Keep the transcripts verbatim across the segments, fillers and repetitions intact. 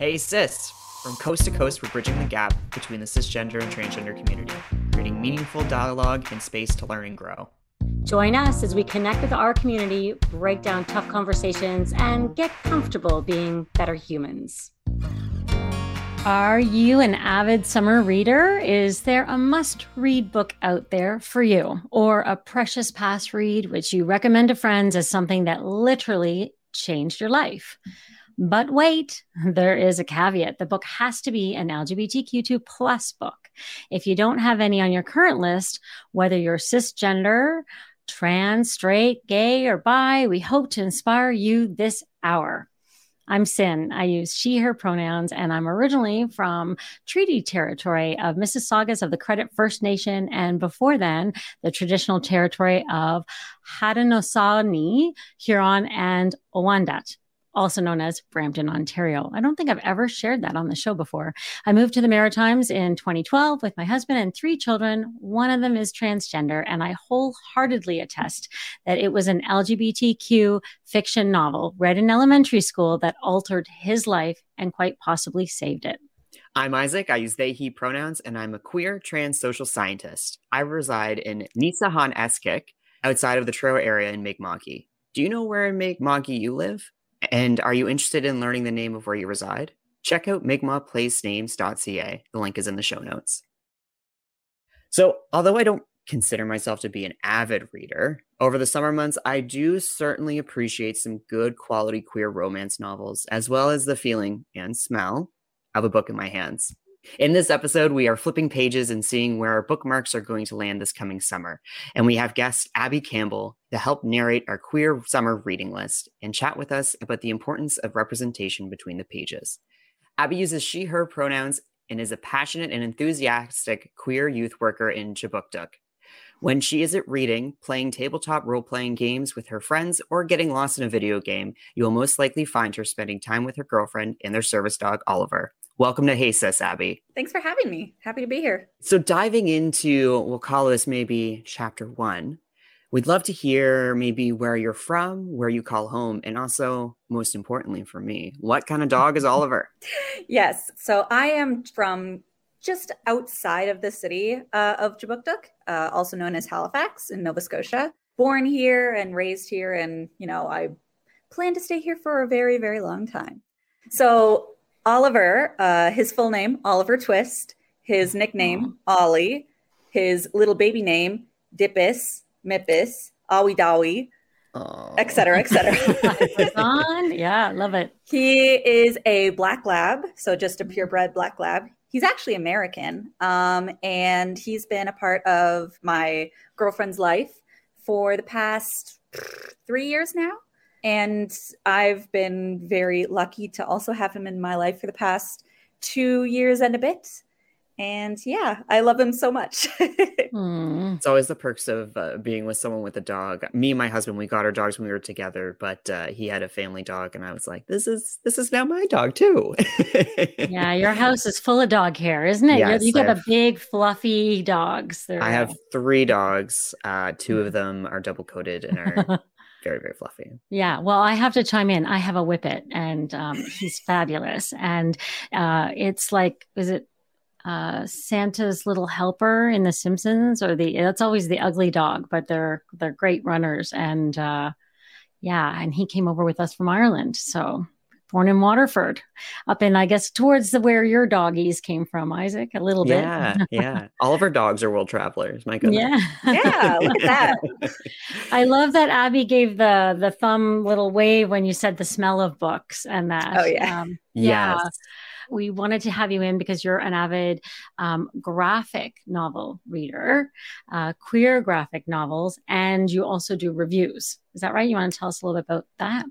Hey, Cis! From coast to coast, we're bridging the gap between the cisgender and transgender community, creating meaningful dialogue and space to learn and grow. Join us as we connect with our community, break down tough conversations, and get comfortable being better humans. Are you an avid summer reader? Is there a must-read book out there for you, or a precious past read which you recommend to friends as something that literally changed your life? But wait, there is a caveat. The book has to be an L G B T Q two plus book. If you don't have any on your current list, whether you're cisgender, trans, straight, gay, or bi, we hope to inspire you this hour. I'm Cyn. I use she, her pronouns, and I'm originally from treaty territory of Mississaugas of the Credit First Nation, and before then, the traditional territory of Haudenosaunee, Huron, and Wyandot, also known as Brampton, Ontario. I don't think I've ever shared that on the show before. I moved to the Maritimes in twenty twelve with my husband and three children. One of them is transgender, and I wholeheartedly attest that it was an L G B T Q fiction novel read in elementary school that altered his life and quite possibly saved it. I'm Isaac. I use they, he pronouns, and I'm a queer trans social scientist. I reside in Nisahan Eskik, outside of the Truro area in Mi'kma'ki. Do you know where in Mi'kma'ki you live? And are you interested in learning the name of where you reside? Check out Mi'kmaq Place Names dot C A. The link is in the show notes. So, although I don't consider myself to be an avid reader, over the summer months, I do certainly appreciate some good quality queer romance novels, as well as the feeling and smell of a book in my hands. In this episode, we are flipping pages and seeing where our bookmarks are going to land this coming summer. And we have guest Abby Campbell to help narrate our queer summer reading list and chat with us about the importance of representation between the pages. Abby uses she, her pronouns and is a passionate and enthusiastic queer youth worker in Kjipuktuk. When she isn't reading, playing tabletop role-playing games with her friends, or getting lost in a video game, you will most likely find her spending time with her girlfriend and their service dog, Oliver. Welcome to Hey, Cis, Abby. Thanks for having me. Happy to be here. So diving into, we'll call this maybe chapter one, we'd love to hear maybe where you're from, where you call home, and also, most importantly for me, what kind of dog is Oliver? Yes. So I am from just outside of the city uh, of Kjipuktuk, uh, also known as Halifax in Nova Scotia. Born here and raised here, and, you know, I plan to stay here for a very, very long time. So Oliver, uh, his full name, Oliver Twist, his nickname, Ollie, his little baby name, Dippus, Mippus, Awi Dawi, et cetera, et cetera. Yeah, love it. He is a black lab, so just a purebred black lab. He's actually American, um, and he's been a part of my girlfriend's life for the past three years now. And I've been very lucky to also have him in my life for the past two years and a bit. And yeah, I love him so much. mm. It's always the perks of uh, being with someone with a dog. Me and my husband, we got our dogs when we were together, but uh, he had a family dog. And I was like, this is this is now my dog too. Yeah, your house is full of dog hair, isn't it? Yes, you got the big fluffy dogs. They're I right. have three dogs. Uh, two of them are double coated and are very, very fluffy. Yeah. Well, I have to chime in. I have a whippet and um, he's fabulous. And uh, it's like, is it uh, Santa's little helper in The Simpsons, or the, that's always the ugly dog, but they're, they're great runners. And uh, yeah. And he came over with us from Ireland. So born in Waterford up in, I guess, towards the, where your doggies came from, Isaac, a little bit. Yeah. Yeah. All of our dogs are world travelers. My goodness. Yeah. Yeah. Look at that. I love that Abby gave the, the thumb little wave when you said the smell of books and that. Oh yeah. Um, yeah. Yes. We wanted to have you in because you're an avid um, graphic novel reader, uh, queer graphic novels, and you also do reviews. Is that right? You want to tell us a little bit about that?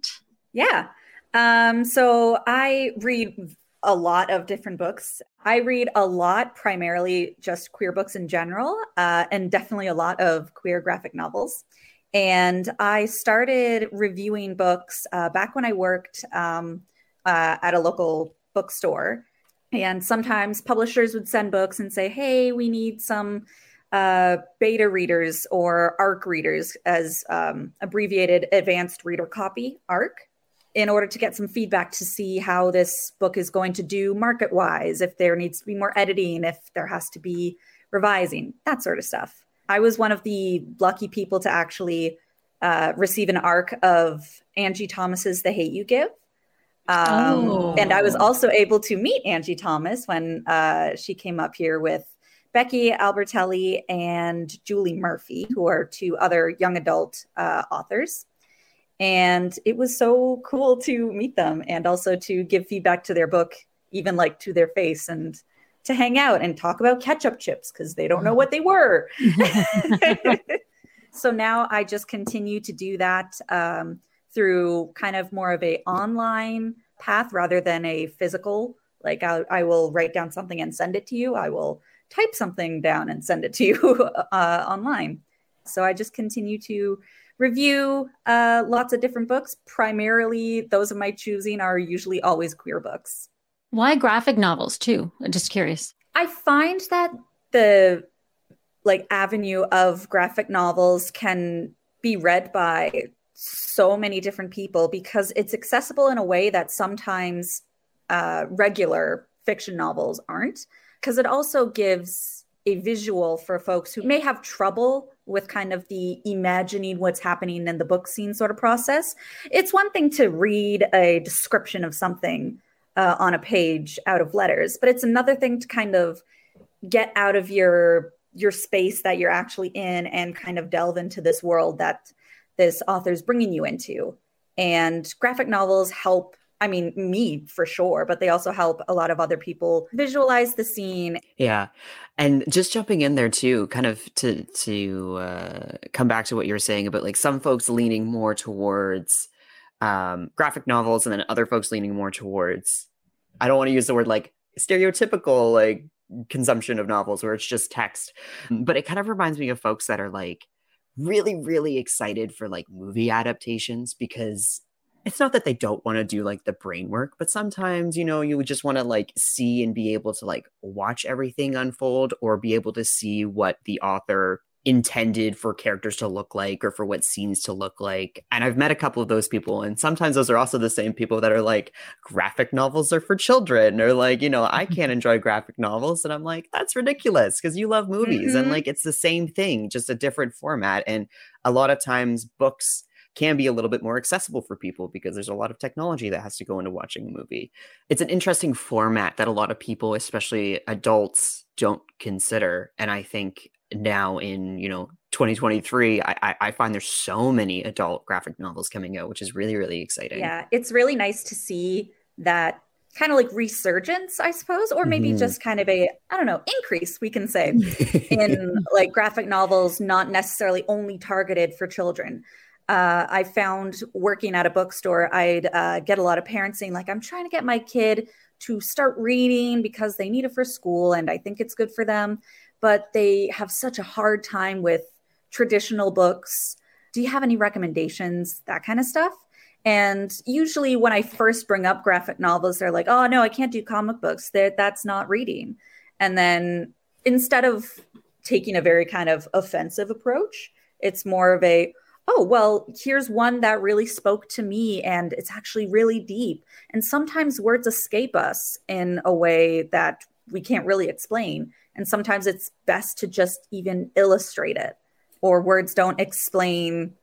Yeah. Um, so I read a lot of different books. I read a lot, primarily just queer books in general, uh, and definitely a lot of queer graphic novels. And I started reviewing books uh, back when I worked um, uh, at a local bookstore. And sometimes publishers would send books and say, hey, we need some uh, beta readers, or ARC readers, as um, abbreviated Advanced Reader Copy, ARC. in order to get some feedback to see how this book is going to do market-wise, if there needs to be more editing, if there has to be revising, that sort of stuff. I was one of the lucky people to actually uh, receive an arc of Angie Thomas's The Hate U Give. Um, oh. And I was also able to meet Angie Thomas when uh, she came up here with Becky Albertalli and Julie Murphy, who are two other young adult uh, authors. And it was so cool to meet them and also to give feedback to their book, even like to their face, and to hang out and talk about ketchup chips because they don't know what they were. So now I just continue to do that um, through kind of more of a online path rather than a physical. Like I, I will write down something and send it to you. I will type something down and send it to you uh, online. So I just continue to review uh, lots of different books. Primarily, those of my choosing are usually always queer books. Why graphic novels too? I'm just curious. I find that the like avenue of graphic novels can be read by so many different people because it's accessible in a way that sometimes uh, regular fiction novels aren't, because it also gives a visual for folks who may have trouble with kind of the imagining what's happening in the book scene sort of process. It's one thing to read a description of something uh, on a page out of letters, but it's another thing to kind of get out of your your space that you're actually in and kind of delve into this world that this author's bringing you into. And graphic novels help, I mean, me for sure, but they also help a lot of other people visualize the scene. Yeah. And just jumping in there too, kind of to to uh, come back to what you were saying about like some folks leaning more towards um, graphic novels and then other folks leaning more towards, I don't want to use the word like stereotypical like consumption of novels where it's just text, but it kind of reminds me of folks that are like really, really excited for like movie adaptations because it's not that they don't want to do like the brain work, but sometimes, you know, you would just want to like see and be able to like watch everything unfold or be able to see what the author intended for characters to look like or for what scenes to look like. And I've met a couple of those people. And sometimes those are also the same people that are like, graphic novels are for children, or like, you know, I can't enjoy graphic novels. And I'm like, that's ridiculous because you love movies. Mm-hmm. And like, it's the same thing, just a different format. And a lot of times books can be a little bit more accessible for people because there's a lot of technology that has to go into watching a movie. It's an interesting format that a lot of people, especially adults, don't consider. And I think now in, you know, twenty twenty-three, I, I find there's so many adult graphic novels coming out, which is really, really exciting. Yeah, it's really nice to see that kind of like resurgence, I suppose, or maybe mm-hmm. just kind of a, I don't know, increase, we can say, in like graphic novels, not necessarily only targeted for children. Uh, I found working at a bookstore, I'd uh, get a lot of parents saying like, I'm trying to get my kid to start reading because they need it for school and I think it's good for them, but they have such a hard time with traditional books. Do you have any recommendations? That kind of stuff. And usually when I first bring up graphic novels, they're like, oh no, I can't do comic books. They're, that's not reading. And then instead of taking a very kind of offensive approach, it's more of a, oh, well, here's one that really spoke to me and it's actually really deep. And sometimes words escape us in a way that we can't really explain. And sometimes it's best to just even illustrate it, or words don't explain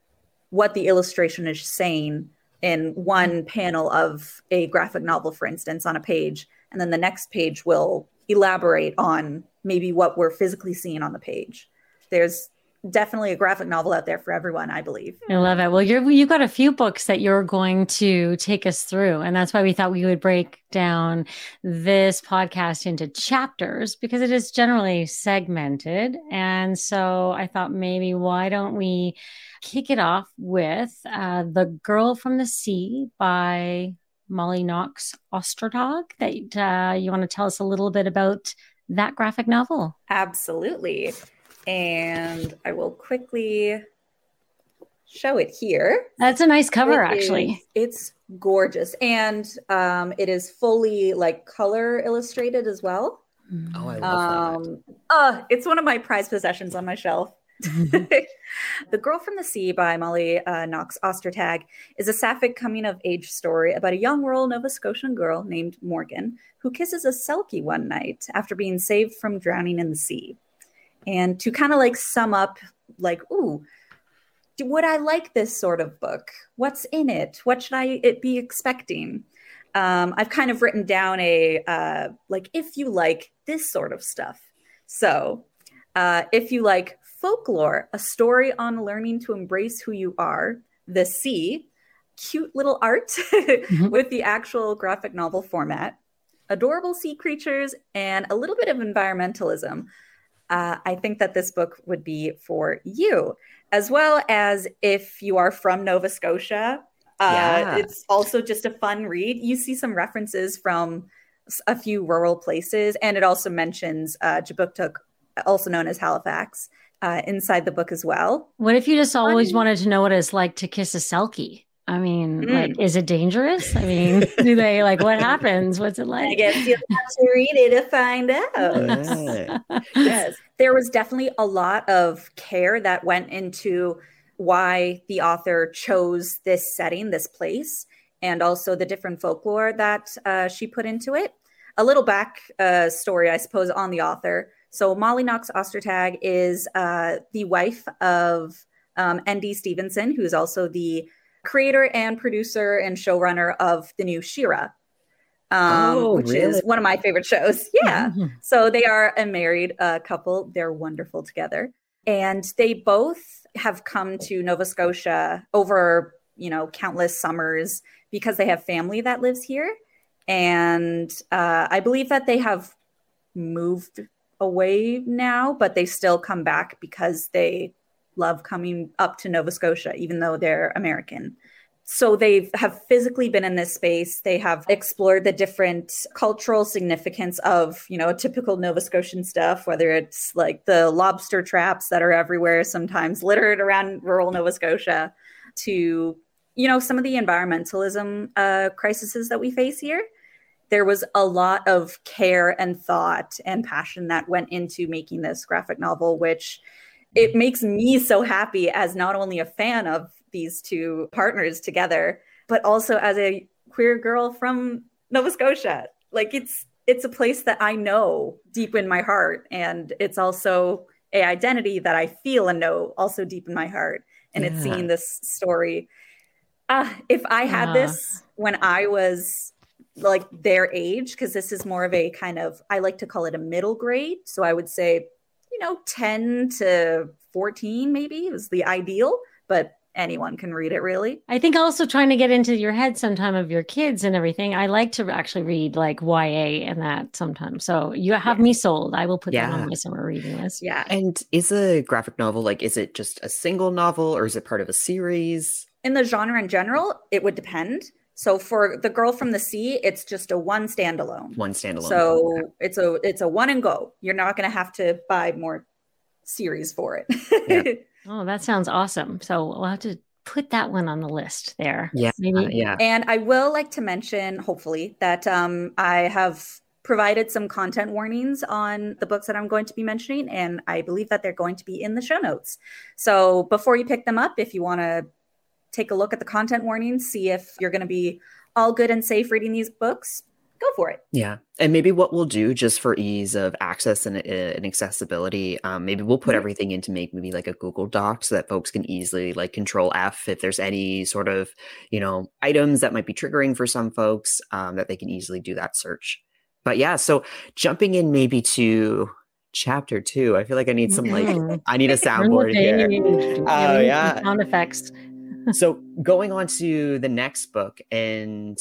what the illustration is saying in one panel of a graphic novel, for instance, on a page. And then the next page will elaborate on maybe what we're physically seeing on the page. There's definitely a graphic novel out there for everyone, I believe. I love it. Well, you're, you've got a few books that you're going to take us through. And that's why we thought we would break down this podcast into chapters, because it is generally segmented. And so I thought maybe why don't we kick it off with uh, The Girl from the Sea by Molly Knox Ostertag. That uh, you want to tell us a little bit about that graphic novel? Absolutely. And I will quickly show it here. That's a nice cover, it actually. Is, it's gorgeous. And um, it is fully like color illustrated as well. Oh, I love um, that. Uh, it's one of my prized possessions on my shelf. The Girl from the Sea by Molly uh, Knox Ostertag is a sapphic coming-of-age story about a young rural Nova Scotian girl named Morgan who kisses a selkie one night after being saved from drowning in the sea. And to kind of like sum up, like, ooh, would I like this sort of book? What's in it? What should I it be expecting? Um, I've kind of written down a, uh, like, if you like this sort of stuff. So uh, if you like folklore, a story on learning to embrace who you are, the sea, cute little art mm-hmm. with the actual graphic novel format, adorable sea creatures, and a little bit of environmentalism. Uh, I think that this book would be for you, as well as if you are from Nova Scotia. Uh, yeah. It's also just a fun read. You see some references from a few rural places, and it also mentions uh, Kjipuktuk, also known as Halifax, uh, inside the book as well. What if you just always Funny. wanted to know what it's like to kiss a selkie? I mean, mm. like, is it dangerous? I mean, do they like what happens? What's it like? I guess you'll have to read it to find out. Yeah. Yes, there was definitely a lot of care that went into why the author chose this setting, this place, and also the different folklore that uh, she put into it. A little back uh, story, I suppose, on the author. So Molly Knox Ostertag is uh, the wife of um, N D Stevenson, who is also the creator and producer and showrunner of the new She-Ra, um, oh, which really? is one of my favorite shows. Yeah. Mm-hmm. So they are a married uh, couple. They're wonderful together. And they both have come to Nova Scotia over, you know, countless summers because they have family that lives here. And uh, I believe that they have moved away now, but they still come back because they love coming up to Nova Scotia, even though they're American. So they have physically been in this space. They have explored the different cultural significance of, you know, typical Nova Scotian stuff, whether it's like the lobster traps that are everywhere, sometimes littered around rural Nova Scotia, to, you know, some of the environmentalism uh, crises that we face here. There was a lot of care and thought and passion that went into making this graphic novel, which it makes me so happy as not only a fan of these two partners together, but also as a queer girl from Nova Scotia. Like it's it's a place that I know deep in my heart. And it's also an identity that I feel and know also deep in my heart. And yeah. it's seeing this story. Uh, if I had yeah. this when I was like their age, because this is more of a kind of, I like to call it a middle grade. So I would say, you know, ten to fourteen maybe is the ideal, but anyone can read it really. I think also trying to get into your head sometime of your kids and everything. I like to actually read like Y A and that sometimes. So you have yeah. me sold. I will put yeah. that on my summer reading list. Yeah. And is a graphic novel, like, is it just a single novel or is it part of a series? In the genre in general, it would depend. So for The Girl from the Sea, it's just a one standalone. One standalone. So okay. it's a it's a one and go. You're not going to have to buy more series for it. Yeah. Oh, that sounds awesome. So we'll have to put that one on the list there. Yeah. Maybe. Uh, yeah. And I will like to mention, hopefully, that um, I have provided some content warnings on the books that I'm going to be mentioning. And I believe that they're going to be in the show notes. So before you pick them up, if you want to take a look at the content warnings, see if you're going to be all good and safe reading these books, go for it. Yeah. And maybe what we'll do just for ease of access and, uh, and accessibility, um, maybe we'll put everything into make maybe like a Google Doc so that folks can easily like control F if there's any sort of, you know, items that might be triggering for some folks, um, that they can easily do that search. But yeah, so jumping in maybe to chapter two, I feel like I need some, like, I need a soundboard here. Oh uh, yeah. Sound effects. So going on to the next book and,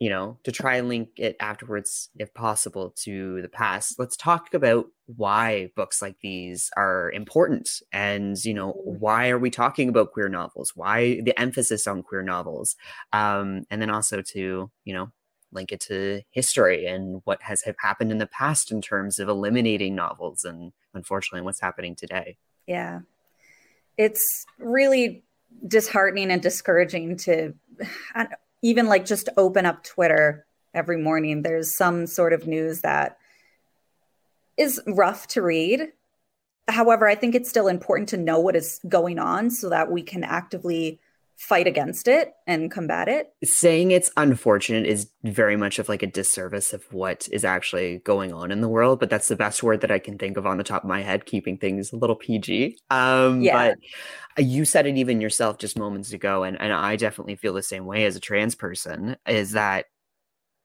you know, to try and link it afterwards, if possible, to the past, let's talk about why books like these are important. And, you know, why are we talking about queer novels? Why the emphasis on queer novels? Um, and then also to, you know, link it to history and what has happened in the past in terms of eliminating novels and, unfortunately, what's happening today. Yeah, it's really disheartening and discouraging to even like just open up Twitter every morning. There's some sort of news that is rough to read. However, I think it's still important to know what is going on so that we can actively fight against it and combat it. Saying it's unfortunate is very much of like a disservice of what is actually going on in the world, but that's the best word that I can think of on the top of my head, keeping things a little P G. Um, yeah. But you said it even yourself just moments ago, and, and I definitely feel the same way as a trans person, is that,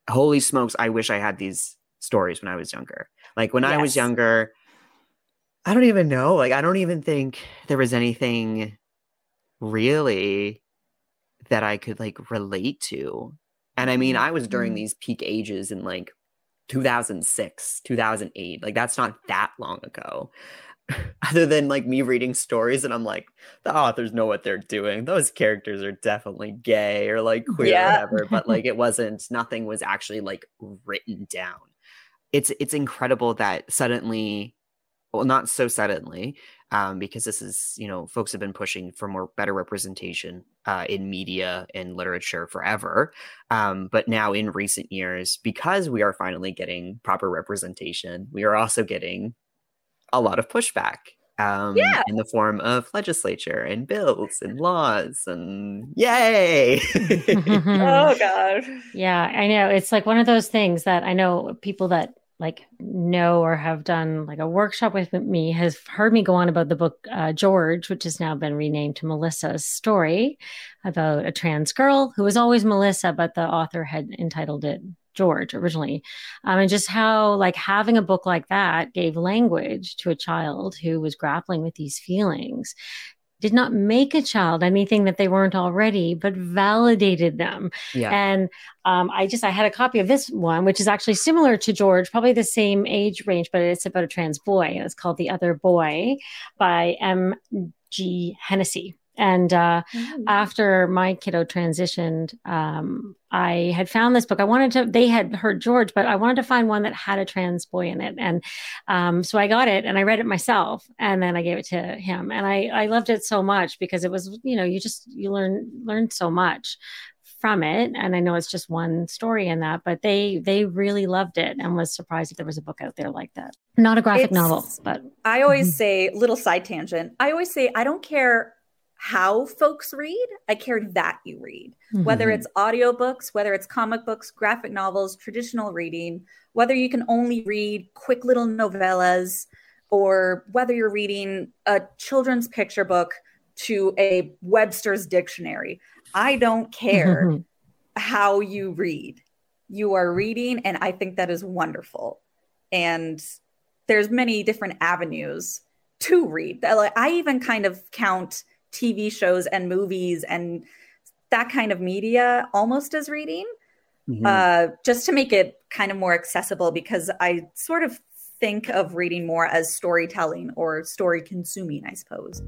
holy smokes, I wish I had these stories when I was younger. Like when yes. I was younger, I don't even know. Like, I don't even think there was anything really that I could like relate to. And I mean, I was during these peak ages in like two thousand six, two thousand eight. Like that's not that long ago. Other than like me reading stories and I'm like, the authors know what they're doing. Those characters are definitely gay or like queer yeah. or whatever. But like, it wasn't, nothing was actually like written down. It's, it's incredible that suddenly, well, not so suddenly, um, because this is, you know, folks have been pushing for more better representation uh, in media and literature forever. Um, but now in recent years, because we are finally getting proper representation, we are also getting a lot of pushback um, yeah. in the form of legislature and bills and laws and yay. Oh, God. Yeah, I know. It's like one of those things that I know people that like know or have done like a workshop with me has heard me go on about the book uh, George, which has now been renamed to Melissa's Story, about a trans girl who was always Melissa, but the author had entitled it George originally. Um, and just how like having a book like that gave language to a child who was grappling with these feelings, did not make a child anything that they weren't already, but validated them. Yeah. And um, I just, I had a copy of this one, which is actually similar to George, probably the same age range, but it's about a trans boy. It's called The Other Boy by M. G. Hennessy. And uh, mm-hmm. after my kiddo transitioned, um, I had found this book. I wanted to, they had heard George, but I wanted to find one that had a trans boy in it. And um, so I got it and I read it myself and then I gave it to him. And I, I loved it so much because it was, you know, you just, you learn, learn so much from it. And I know it's just one story in that, but they, they really loved it and was surprised that there was a book out there like that. Not a graphic it's, novel, but. I always mm-hmm. say, little side tangent, I always say, I don't care how folks read, I care that you read, mm-hmm. whether it's audiobooks, whether it's comic books, graphic novels, traditional reading, whether you can only read quick little novellas, or whether you're reading a children's picture book to a Webster's dictionary. I don't care mm-hmm. how you read. You are reading, and I think that is wonderful. And there's many different avenues to read. I even kind of count T V shows and movies and that kind of media almost as reading, mm-hmm. uh, just to make it kind of more accessible, because I sort of think of reading more as storytelling or story consuming, I suppose.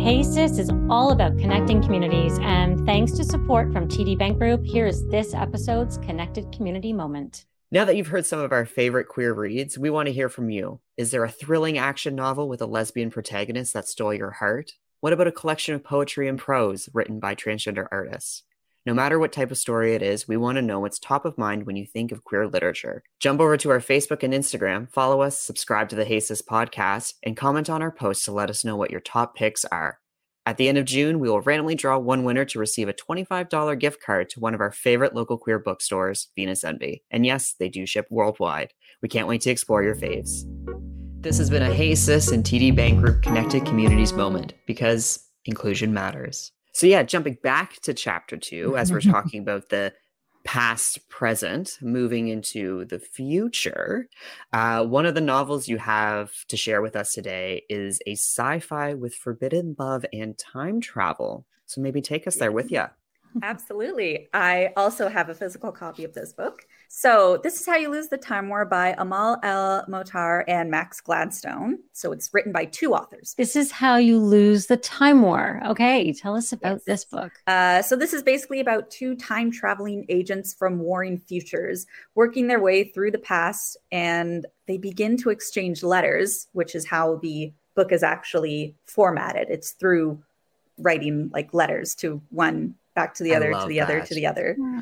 Hey Cis! Is all about connecting communities, and thanks to support from T D Bank Group, here's this episode's Connected Community Moment. Now that you've heard some of our favorite queer reads, we want to hear from you. Is there a thrilling action novel with a lesbian protagonist that stole your heart? What about a collection of poetry and prose written by transgender artists? No matter what type of story it is, we want to know what's top of mind when you think of queer literature. Jump over to our Facebook and Instagram, follow us, subscribe to the Hey Cis! Podcast, and comment on our posts to let us know what your top picks are. At the end of June, we will randomly draw one winner to receive a twenty-five dollars gift card to one of our favorite local queer bookstores, Venus Envy. And yes, they do ship worldwide. We can't wait to explore your faves. This has been a Hey Cis! And T D Bank Group Connected Communities moment, because inclusion matters. So yeah, jumping back to chapter two, as we're talking about the past, present, moving into the future. Uh, one of the novels you have to share with us today is a sci-fi with forbidden love and time travel. So maybe take us there with you. Absolutely. I also have a physical copy of this book. So This Is How You Lose the Time War by Amal El Motar and Max Gladstone. So it's written by two authors. This Is How You Lose the Time War. Okay, tell us about yes. this book. Uh, so this is basically about two time traveling agents from warring futures working their way through the past, and they begin to exchange letters, which is how the book is actually formatted. It's through writing like letters to one, back to the other, to the that. other, to the other. Yeah.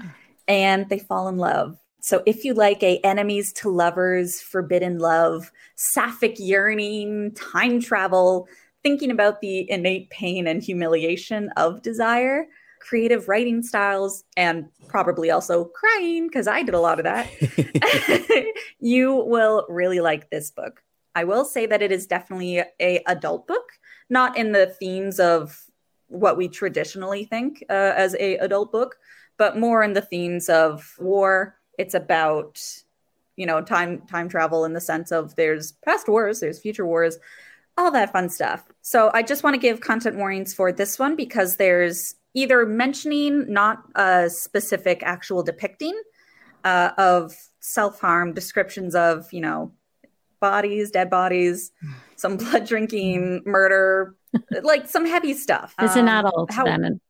And they fall in love. So if you like a enemies to lovers, forbidden love, sapphic yearning, time travel, thinking about the innate pain and humiliation of desire, creative writing styles, and probably also crying, because I did a lot of that, you will really like this book. I will say that it is definitely a adult book, not in the themes of what we traditionally think uh, as a adult book, but more in the themes of war. It's about, you know, time time travel in the sense of there's past wars, there's future wars, all that fun stuff. So I just want to give content warnings for this one because there's either mentioning, not a specific actual depicting uh, of self-harm, descriptions of, you know, bodies, dead bodies, some blood drinking, murder, like some heavy stuff. It's um, an adult how- then.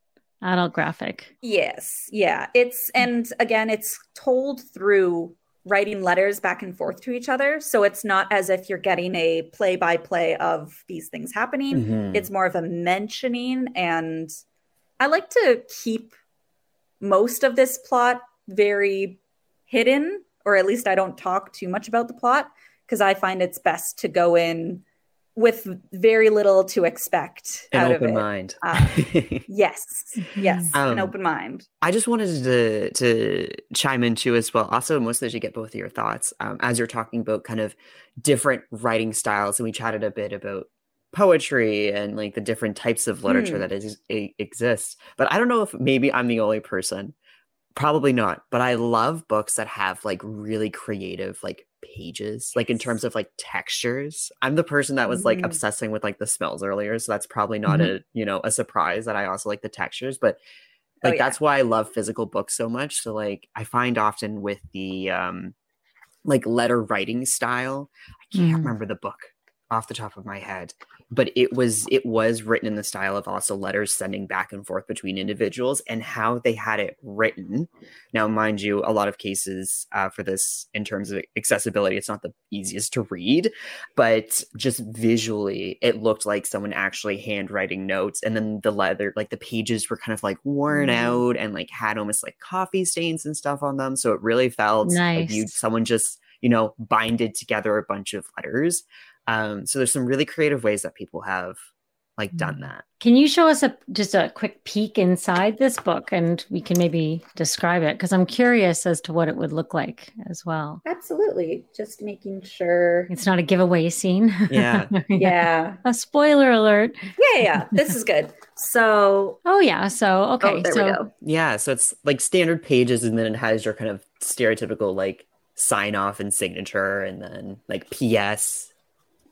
Adult graphic. Yes. Yeah. It's, and again, it's told through writing letters back and forth to each other. So it's not as if you're getting a play by play of these things happening. Mm-hmm. It's more of a mentioning. And I like to keep most of this plot very hidden, or at least I don't talk too much about the plot because I find it's best to go in with very little to expect an out of it. An open mind. Uh, yes. Yes. Um, an open mind. I just wanted to to chime in too as well. Also, mostly to get both of your thoughts um, as you're talking about kind of different writing styles. And we chatted a bit about poetry and like the different types of literature mm. that is, is, exists. But I don't know if maybe I'm the only person. Probably not. But I love books that have like really creative, like, pages, like in terms of like textures. I'm the person that was like mm. obsessing with like the smells earlier, so that's probably not mm-hmm. a you know a surprise that I also like the textures, but like oh, yeah. that's why I love physical books so much. So like I find often with the um like letter writing style, I can't mm. remember the book off the top of my head, but it was it was written in the style of also letters sending back and forth between individuals, and how they had it written. Now, mind you, a lot of cases uh, for this in terms of accessibility, it's not the easiest to read, but just visually, it looked like someone actually handwriting notes. And then the leather, like the pages were kind of like worn out and like had almost like coffee stains and stuff on them. So it really felt nice. Like you, someone just, you know, binded together a bunch of letters. Um, so there's some really creative ways that people have like done that. Can you show us a, just a quick peek inside this book, and we can maybe describe it? Cause I'm curious as to what it would look like as well. Absolutely. Just making sure it's not a giveaway scene. Yeah. yeah. A spoiler alert. Yeah. Yeah. This is good. So, oh yeah. So, okay. Oh, there so, we go. Yeah. So it's like standard pages, and then it has your kind of stereotypical, like sign off and signature, and then like P S.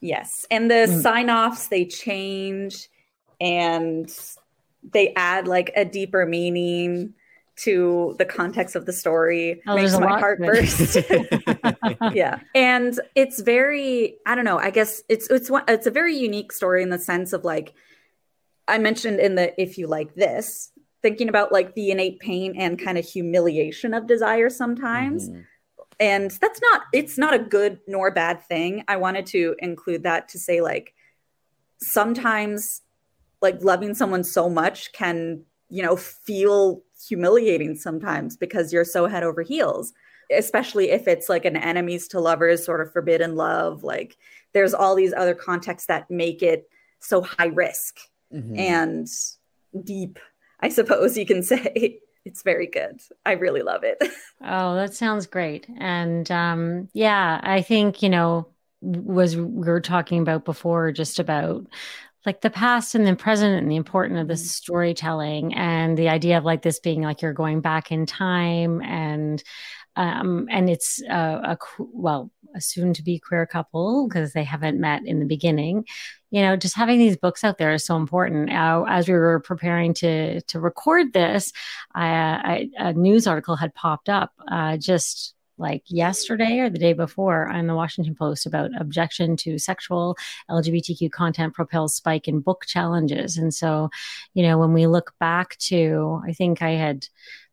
Yes. And the mm. sign-offs, they change and they add like a deeper meaning to the context of the story. Oh, makes my heart burst. yeah. And it's very, I don't know, I guess it's, it's, it's a very unique story in the sense of like, I mentioned in the, if you like this, thinking about like the innate pain and kind of humiliation of desire sometimes. Mm. And that's not, it's not a good nor bad thing. I wanted to include that to say, like, sometimes like loving someone so much can, you know, feel humiliating sometimes because you're so head over heels, especially if it's like an enemies to lovers sort of forbidden love. Like there's all these other contexts that make it so high risk mm-hmm. and deep, I suppose you can say. It's very good. I really love it. Oh, that sounds great. And um, yeah, I think, you know, was we were talking about before, just about like the past and the present and the importance of the storytelling, and the idea of like this being like you're going back in time, and um, and it's a, a well, a soon to be queer couple because they haven't met in the beginning. You know, just having these books out there is so important. Uh, as we were preparing to to record this, I, I, a news article had popped up uh, just like yesterday or the day before on the Washington Post about objection to sexual L G B T Q content propels spike in book challenges. And so, you know, when we look back to, I think I had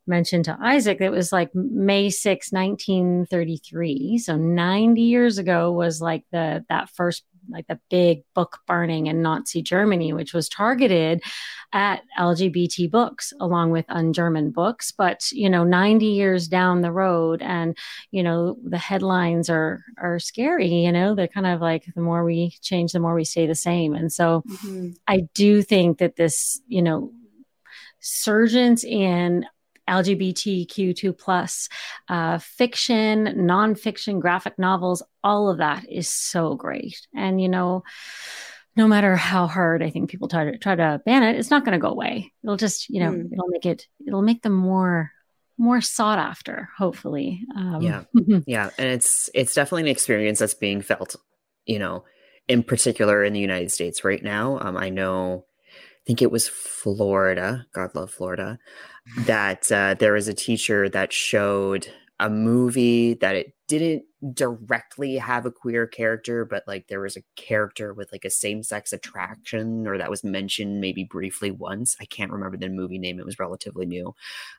mentioned to Isaac, it was like May sixth, nineteen thirty-three. So ninety years ago was like the that first like the big book burning in Nazi Germany, which was targeted at L G B T books along with un-German books. But, you know, ninety years down the road, and, you know, the headlines are, are scary, you know, they're kind of like, the more we change, the more we stay the same. And so mm-hmm. I do think that this, you know, surgeons in L G B T Q two plus uh, fiction, nonfiction, graphic novels, all of that is so great. And, you know, no matter how hard I think people try to try to ban it, it's not going to go away. It'll just, you know, mm. it'll make it, it'll make them more, more sought after, hopefully. Um, yeah. yeah. And it's, it's definitely an experience that's being felt, you know, in particular in the United States right now. Um, I know, I think it was Florida, God love Florida, that uh, there was a teacher that showed a movie that it didn't directly have a queer character, but like there was a character with like a same-sex attraction, or that was mentioned maybe briefly once. I can't remember the movie name. It was relatively new.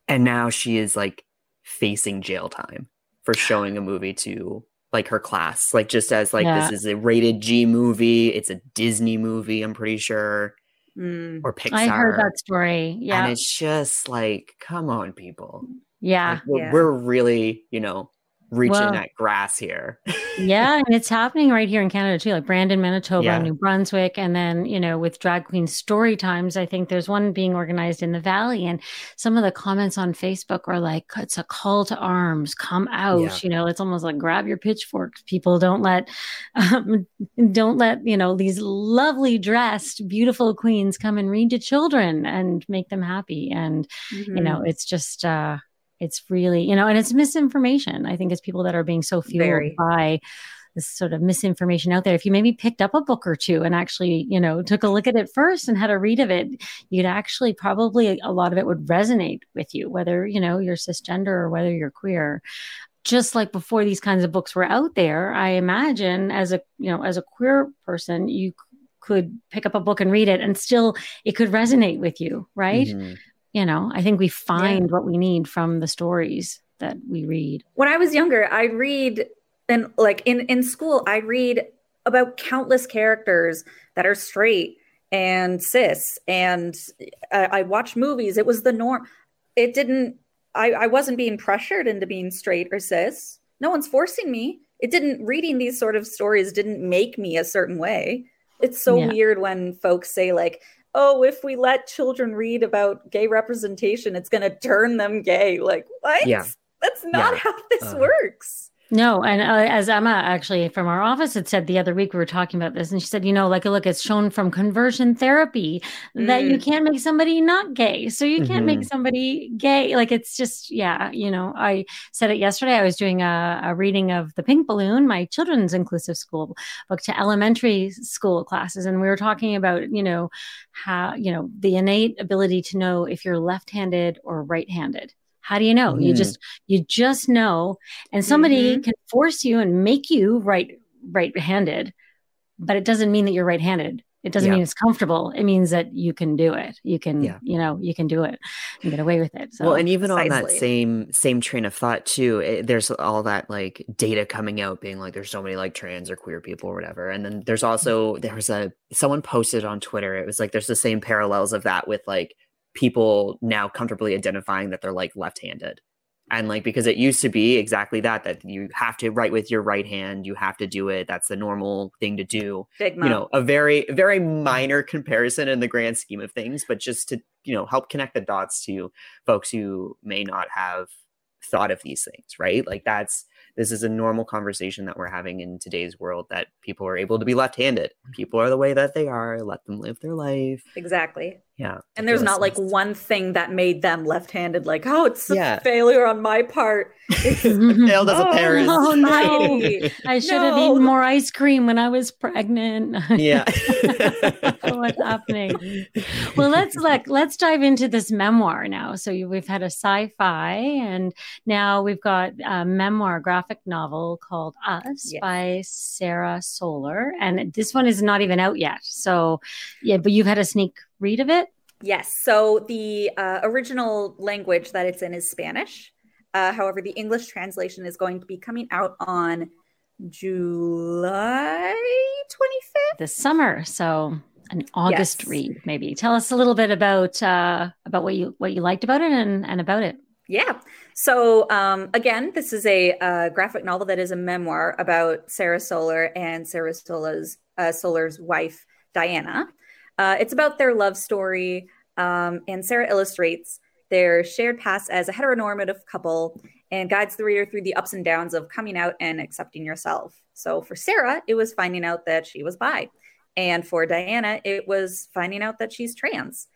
And now she is like facing jail time for showing a movie to like her class, like just as like, yeah. this is a rated G movie. It's a Disney movie, I'm pretty sure. Mm. Or Pixar. I heard that story. Yeah. And it's just like, come on, people. Yeah. Like, we're, yeah. we're really, you know, reaching well, that grass here. yeah. And it's happening right here in Canada too, like Brandon, Manitoba, yeah. New Brunswick. And then, you know, with drag queen story times, I think there's one being organized in the Valley. And some of the comments on Facebook are like, it's a call to arms, come out. Yeah. You know, it's almost like grab your pitchforks. People don't let, um, don't let, you know, these lovely dressed, beautiful queens come and read to children and make them happy. And, mm-hmm. you know, it's just, uh, it's really, you know, and it's misinformation. I think it's people that are being so fueled Very. by this sort of misinformation out there. If you maybe picked up a book or two and actually, you know, took a look at it first and had a read of it, you'd actually probably, a lot of it would resonate with you, whether, you know, you're cisgender or whether you're queer. Just like before these kinds of books were out there, I imagine as a, you know, as a queer person, you could pick up a book and read it and still it could resonate with you, right? Mm-hmm. You know, I think we find yeah. what we need from the stories that we read. When I was younger, I read, and like in, in school, I read about countless characters that are straight and cis, and I, I watched movies. It was the norm. It didn't, I, I wasn't being pressured into being straight or cis. No one's forcing me. It didn't, reading these sort of stories didn't make me a certain way. It's so yeah. weird when folks say like, oh, if we let children read about gay representation, it's going to turn them gay. Like, what? Yeah. That's not yeah. how this uh. works. No. And uh, as Emma actually from our office had said the other week, we were talking about this and she said, you know, like, look, it's shown from conversion therapy that mm. you can't make somebody not gay. So you can't mm-hmm. make somebody gay. Like, it's just, yeah. You know, I said it yesterday. I was doing a, a reading of The Pink Balloon, my children's inclusive school book, to elementary school classes. And we were talking about, you know, how, you know, the innate ability to know if you're left-handed or right-handed. How do you know? Mm. You just, you just know, and somebody mm-hmm. can force you and make you right, right-handed, but it doesn't mean that you're right-handed. It doesn't yeah. mean it's comfortable. It means that you can do it. You can, yeah. you know, you can do it and get away with it. So, well, and even precisely. on that same, same train of thought too, it, there's all that like data coming out being like, there's so many like trans or queer people or whatever. And then there's also, there was a, someone posted on Twitter. It was like, there's the same parallels of that with like, people now comfortably identifying that they're like left-handed, and like, because it used to be exactly that, that you have to write with your right hand, you have to do it. That's the normal thing to do. Stigma. You know, a very, very minor comparison in the grand scheme of things, but just to, you know, help connect the dots to folks who may not have thought of these things, right? Like that's, this is a normal conversation that we're having in today's world, that people are able to be left-handed. People are the way that they are. Let them live their life. Exactly. Yeah. And there's not like one thing that made them left-handed. Like, oh, it's a yeah. failure on my part. Failed as a parent. Oh, no, no. I should no. have eaten more ice cream when I was pregnant. Yeah. What's happening? Well, let's like, let's dive into this memoir now. So you, we've had a sci-fi, and now we've got a memoir, graphic novel called Us yes. by Sarah Solar. And this one is not even out yet. So yeah, but you've had a sneak read of it? Yes. So the uh, original language that it's in is Spanish. Uh, however, the English translation is going to be coming out on July twenty-fifth this summer. So an August yes. read, maybe. Tell us a little bit about uh, about what you what you liked about it and, and about it. Yeah. So um, again, this is a uh, graphic novel that is a memoir about Sarah Solar and Sarah Solar's uh, Solar's wife, Diana. Uh, it's about their love story, um, and Sarah illustrates their shared past as a heteronormative couple and guides the reader through the ups and downs of coming out and accepting yourself. So for Sarah, it was finding out that she was bi. And for Diana, it was finding out that she's trans.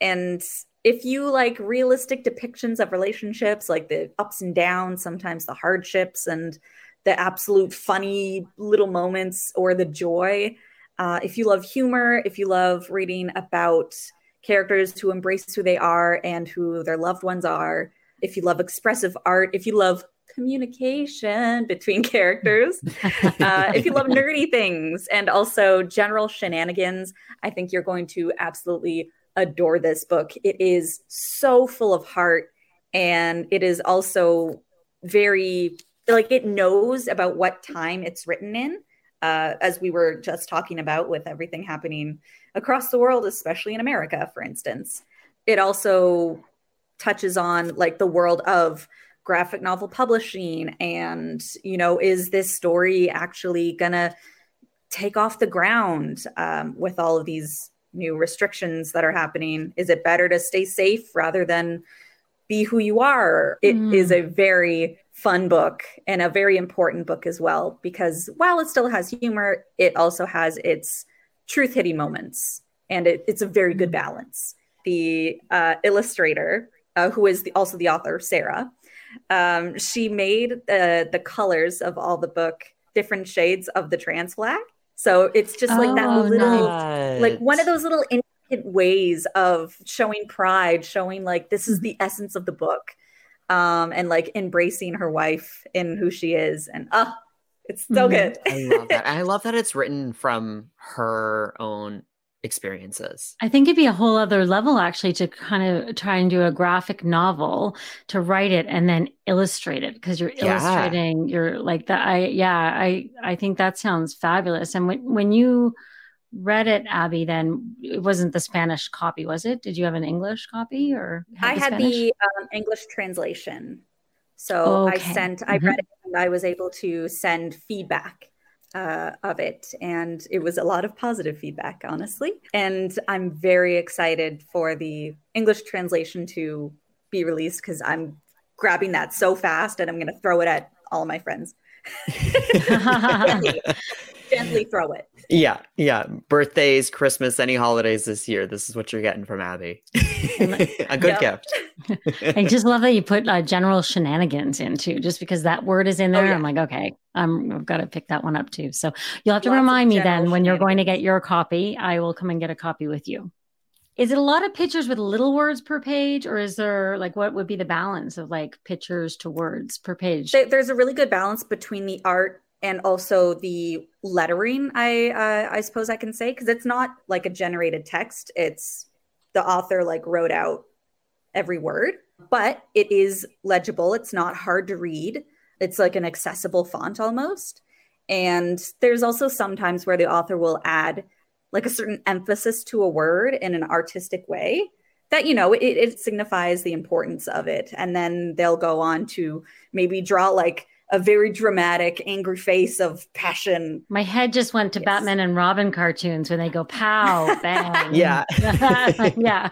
And if you like realistic depictions of relationships, like the ups and downs, sometimes the hardships and the absolute funny little moments or the joy, uh, if you love humor, if you love reading about characters who embrace who they are and who their loved ones are, if you love expressive art, if you love communication between characters, uh, if you love nerdy things and also general shenanigans, I think you're going to absolutely adore this book. It is so full of heart, and it is also very, like, it knows about what time it's written in, uh, as we were just talking about with everything happening across the world, especially in America, for instance. It also touches on, like, the world of graphic novel publishing and, you know, is this story actually gonna take off the ground um, with all of these new restrictions that are happening? Is it better to stay safe rather than be who you are? It mm. is a very fun book and a very important book as well, because while it still has humor, it also has its truth-hitting moments, and it, it's a very good balance. The uh, illustrator, uh, who is the, also the author, Sarah, Um, she made uh, the colors of all the book different shades of the trans flag. So it's just like oh, that little, nuts. like one of those little intricate ways of showing pride, showing like this is the essence of the book, um, and like embracing her wife and who she is. And oh, it's so good. I love that. I love that it's written from her own experiences. I think it'd be a whole other level actually to kind of try and do a graphic novel, to write it and then illustrate it, because you're yeah. illustrating you're like that. I yeah I I think that sounds fabulous. And when, when you read it, Abby, then it wasn't the Spanish copy, was it? Did you have an English copy or I the had Spanish? the um, English translation. So okay. I sent I mm-hmm. read it and I was able to send feedback Uh, of it, and it was a lot of positive feedback, honestly. And I'm very excited for the English translation to be released, because I'm grabbing that so fast and I'm going to throw it at all my friends. gently, gently throw it. Yeah, yeah. Birthdays, Christmas, any holidays this year. This is what you're getting from Abby. A good yep. gift. I just love that you put uh, general shenanigans in too, just because that word is in there. Oh, yeah. I'm like, okay. Um, I've got to pick that one up too. So you'll have to Lots remind me then when you're going to get your copy, I will come and get a copy with you. Is it a lot of pictures with little words per page, or is there like, what would be the balance of like pictures to words per page? There's a really good balance between the art and also the lettering. I, uh, I suppose I can say, cause it's not like a generated text. It's the author like wrote out every word, but it is legible. It's not hard to read. It's like an accessible font almost. And there's also sometimes where the author will add like a certain emphasis to a word in an artistic way that, you know, it, it signifies the importance of it. And then they'll go on to maybe draw like a very dramatic, angry face of passion. My head just went to yes. Batman and Robin cartoons when they go pow, bang. Yeah. yeah.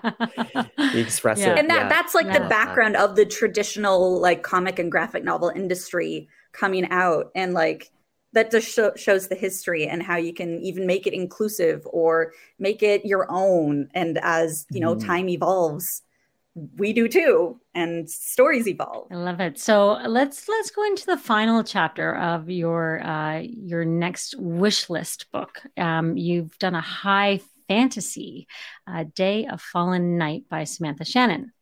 Expressive. Yeah. And that, yeah. that's like yeah. the background of the traditional like comic and graphic novel industry coming out. And like that just sh- shows the history and how you can even make it inclusive or make it your own. And as, you know, mm. time evolves, we do too, and stories evolve. I love it. So let's let's go into the final chapter of your uh, your next wish list book. Um, you've done a high fantasy, uh, "Day of Fallen Night" by Samantha Shannon.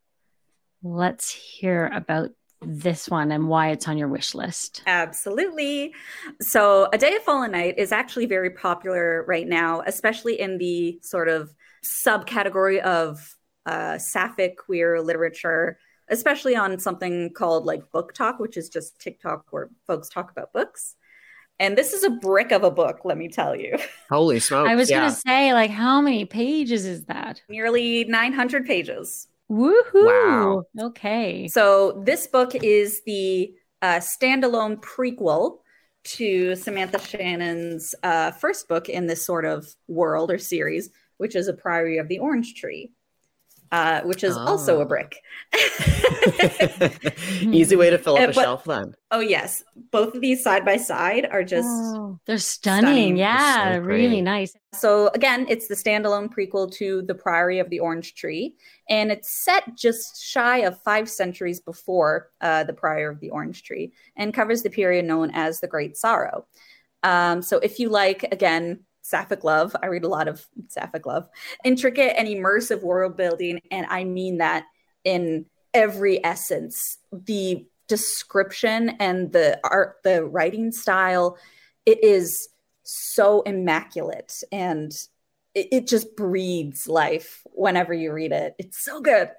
Let's hear about this one and why it's on your wish list. Absolutely. So, "A Day of Fallen Night" is actually very popular right now, especially in the sort of subcategory of Uh, sapphic queer literature, especially on something called like Book Talk, which is just TikTok where folks talk about books. And this is a brick of a book, let me tell you. Holy smokes. I was yeah. going to say, like, how many pages is that? Nearly nine hundred pages. Woohoo. Wow. Okay. So this book is the uh, standalone prequel to Samantha Shannon's uh, first book in this sort of world or series, which is A Priory of the Orange Tree, uh, which is oh. also a brick. Easy way to fill up uh, but, a shelf then. Oh, yes. Both of these side by side are just... Oh, they're stunning. stunning. Yeah, so really nice. So again, it's the standalone prequel to The Priory of the Orange Tree. And it's set just shy of five centuries before uh, The Priory of the Orange Tree and covers the period known as the Great Sorrow. Um, so if you like, again... Sapphic love. I read a lot of Sapphic love. Intricate and immersive world building. And I mean that in every essence. The description and the art, the writing style, it is so immaculate. And it, it just breathes life whenever you read it. It's so good.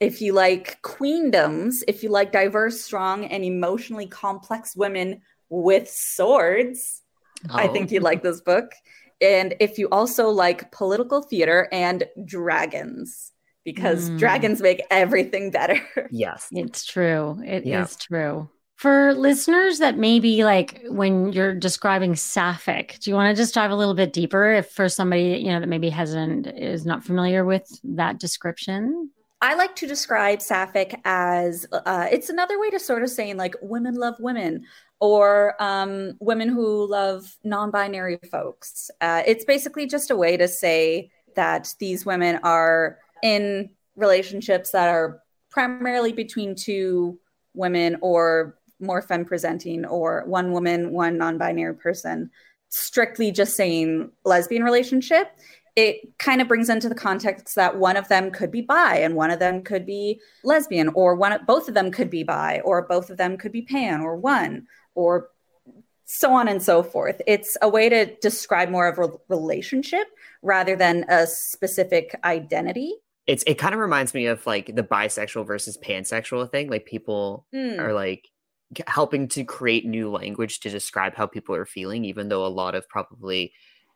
If you like queendoms, if you like diverse, strong, and emotionally complex women with swords... Oh. I think you'd like this book. And if you also like political theater and dragons, because mm. dragons make everything better. Yes, it's true. It yeah. is true. For listeners that maybe like when you're describing Sapphic, do you want to just dive a little bit deeper if for somebody, you know, that maybe hasn't, is not familiar with that description? I like to describe Sapphic as uh, it's another way to sort of saying like women love women or um, women who love non-binary folks. Uh, it's basically just a way to say that these women are in relationships that are primarily between two women or more femme presenting or one woman, one non-binary person, strictly just saying lesbian relationship. It kind of brings into the context that one of them could be bi and one of them could be lesbian or one, both of them could be bi or both of them could be pan or one or so on and so forth. It's a way to describe more of a relationship rather than a specific identity. It's It kind of reminds me of like the bisexual versus pansexual thing. Like people mm. are like helping to create new language to describe how people are feeling, even though a lot of probably...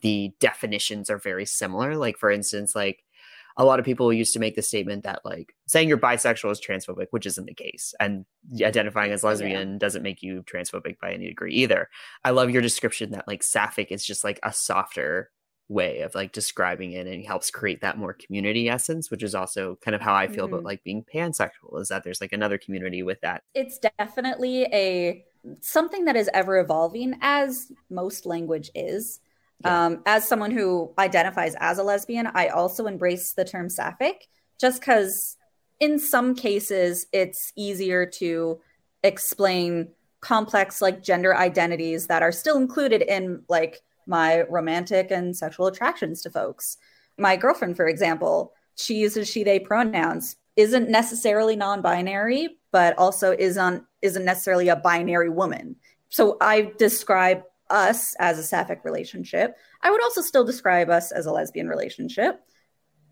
the definitions are very similar. Like, for instance, like a lot of people used to make the statement that like saying you're bisexual is transphobic, which isn't the case. And identifying as lesbian yeah. doesn't make you transphobic by any degree either. I love your description that like sapphic is just like a softer way of like describing it and helps create that more community essence, which is also kind of how I feel mm-hmm. about like being pansexual is that there's like another community with that. It's definitely a something that is ever evolving as most language is. Yeah. Um, as someone who identifies as a lesbian, I also embrace the term sapphic just because in some cases it's easier to explain complex like gender identities that are still included in like my romantic and sexual attractions to folks. My girlfriend, for example, she uses she, they pronouns, isn't necessarily non-binary, but also isn't, isn't necessarily a binary woman. So I describe us as a sapphic relationship. I would also still describe us as a lesbian relationship.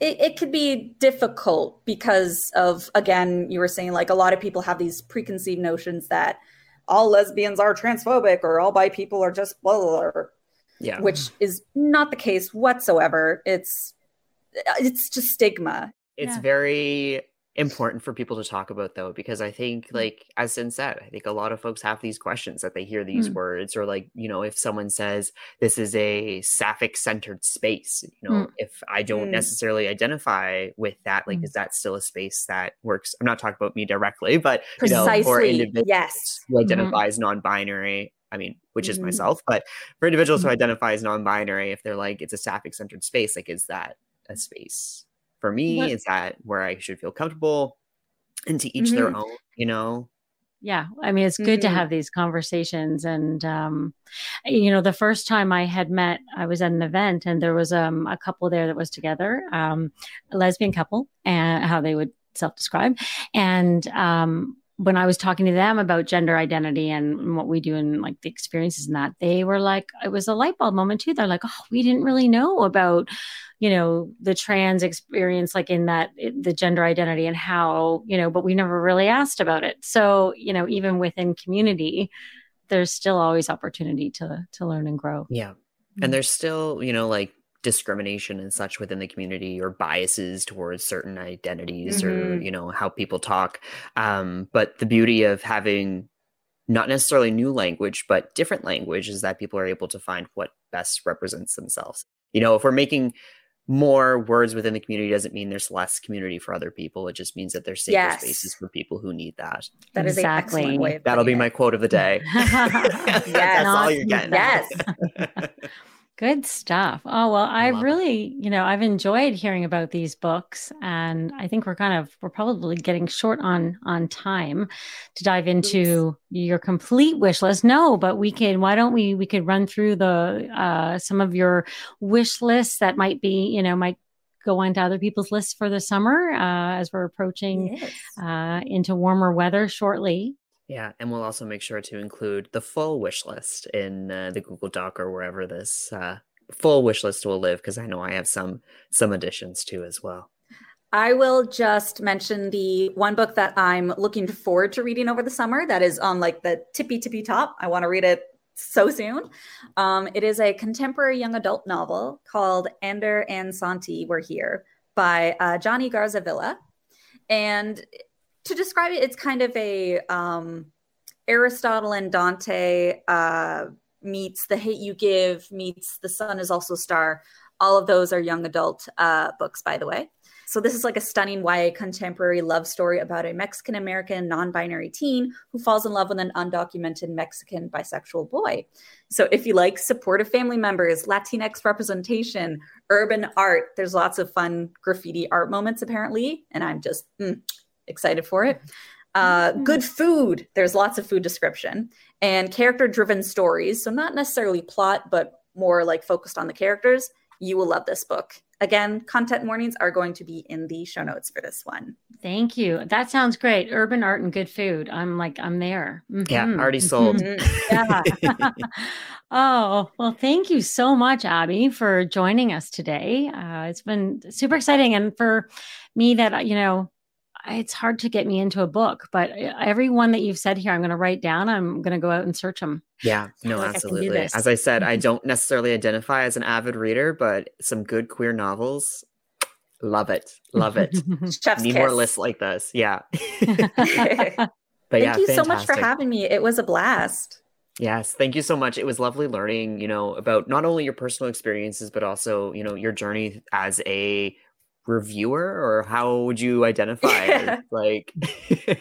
It, it could be difficult because of, again, you were saying like a lot of people have these preconceived notions that all lesbians are transphobic or all bi people are just blah, blah, blah, yeah. which is not the case whatsoever. It's, it's just stigma. It's yeah. very important for people to talk about though, because I think like as Cyn said, I think a lot of folks have these questions that they hear these mm. words or like, you know, if someone says this is a sapphic centered space, you know, mm. if I don't mm. necessarily identify with that, like, mm. is that still a space that works? I'm not talking about me directly, but precisely, you know, for individuals yes. who identify as mm-hmm. non-binary, I mean, which is mm-hmm. myself, but for individuals mm-hmm. who identify as non-binary, if they're like, it's a sapphic centered space, like, is that a space for me? What? Is that where I should feel comfortable? And to each mm-hmm. their own, you know? Yeah. I mean, it's good mm-hmm. to have these conversations. And, um, you know, the first time I had met, I was at an event and there was um, a couple there that was together, um, a lesbian couple, and how they would self-describe. And um, when I was talking to them about gender identity and what we do and like the experiences and that, they were like, it was a light bulb moment too. They're like, oh, we didn't really know about, you know, the trans experience, like in that, the gender identity and how, you know, but we never really asked about it. So, you know, even within community, there's still always opportunity to to learn and grow. Yeah. Mm-hmm. And there's still, you know, like discrimination and such within the community, or biases towards certain identities, mm-hmm. or, you know, how people talk. Um, but the beauty of having not necessarily new language, but different language, is that people are able to find what best represents themselves. You know, if we're making more words within the community, doesn't mean there's less community for other people. It just means that there's safer yes. spaces for people who need that. That is exactly. An way of That'll be it. My quote of the day. Yes. That's all you're getting. Yes. Good stuff. Oh, well, I really, it. you know, I've enjoyed hearing about these books, and I think we're kind of, we're probably getting short on, on time to dive into Please. your complete wish list. No, but we can, why don't we, we could run through the, uh, some of your wish lists that might be, you know, might go onto other people's lists for the summer, uh, as we're approaching, yes. uh, into warmer weather shortly. Yeah, and we'll also make sure to include the full wish list in uh, the Google Doc or wherever this uh, full wish list will live, because I know I have some some additions too as well. I will just mention the one book that I'm looking forward to reading over the summer that is on like the tippy tippy top. I want to read it so soon. Um, it is a contemporary young adult novel called Ander and Santi Were Here by uh, Johnny Garzavilla, and to describe it, it's kind of a um, Aristotle and Dante uh, meets The Hate U Give, meets The Sun Is Also a Star. All of those are young adult uh, books, by the way. So this is like a stunning Y A contemporary love story about a Mexican-American non-binary teen who falls in love with an undocumented Mexican bisexual boy. So if you like supportive family members, Latinx representation, urban art, there's lots of fun graffiti art moments apparently. And I'm just... Mm. excited for it. Uh, good food. There's lots of food description and character-driven stories. So not necessarily plot, but more like focused on the characters. You will love this book. Again, content warnings are going to be in the show notes for this one. Thank you. That sounds great. Urban art and good food. I'm like, I'm there. Mm-hmm. Yeah, already sold. Yeah. Oh, well, thank you so much, Abby, for joining us today. Uh, it's been super exciting. And for me that, you know, it's hard to get me into a book, but every one that you've said here, I'm going to write down. I'm going to go out and search them. Yeah, no, like absolutely. I as I said, I don't necessarily identify as an avid reader, but some good queer novels. Love it. Love it. Chef's Need kiss. More lists like this. Yeah. But Thank yeah, you fantastic. so much for having me. It was a blast. Yes. Thank you so much. It was lovely learning, you know, about not only your personal experiences, but also, you know, your journey as a reviewer, or how would you identify yeah. like um,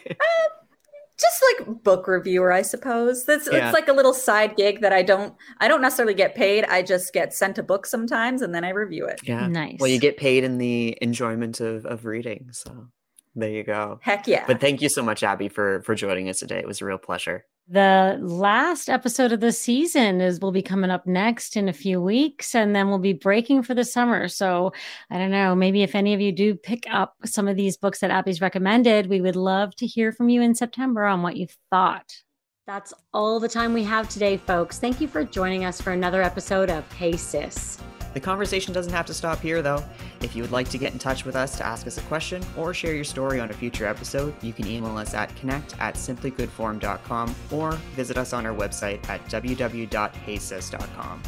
just like book reviewer, I suppose. That's yeah. it's like a little side gig that I don't I don't necessarily get paid. I just get sent a book sometimes and then I review it. Yeah. Nice. Well, you get paid in the enjoyment of, of reading. So there you go. Heck yeah. But thank you so much, Abby, for for joining us today. It was a real pleasure. The last episode of the season is will be coming up next in a few weeks, and then we'll be breaking for the summer. So I don't know, maybe if any of you do pick up some of these books that Abby's recommended, we would love to hear from you in September on what you thought. That's all the time we have today, folks. Thank you for joining us for another episode of Hey, Cis! The conversation doesn't have to stop here, though. If you would like to get in touch with us to ask us a question or share your story on a future episode, you can email us at connect at simplygoodform dot com or visit us on our website at w w w dot hey cis dot com.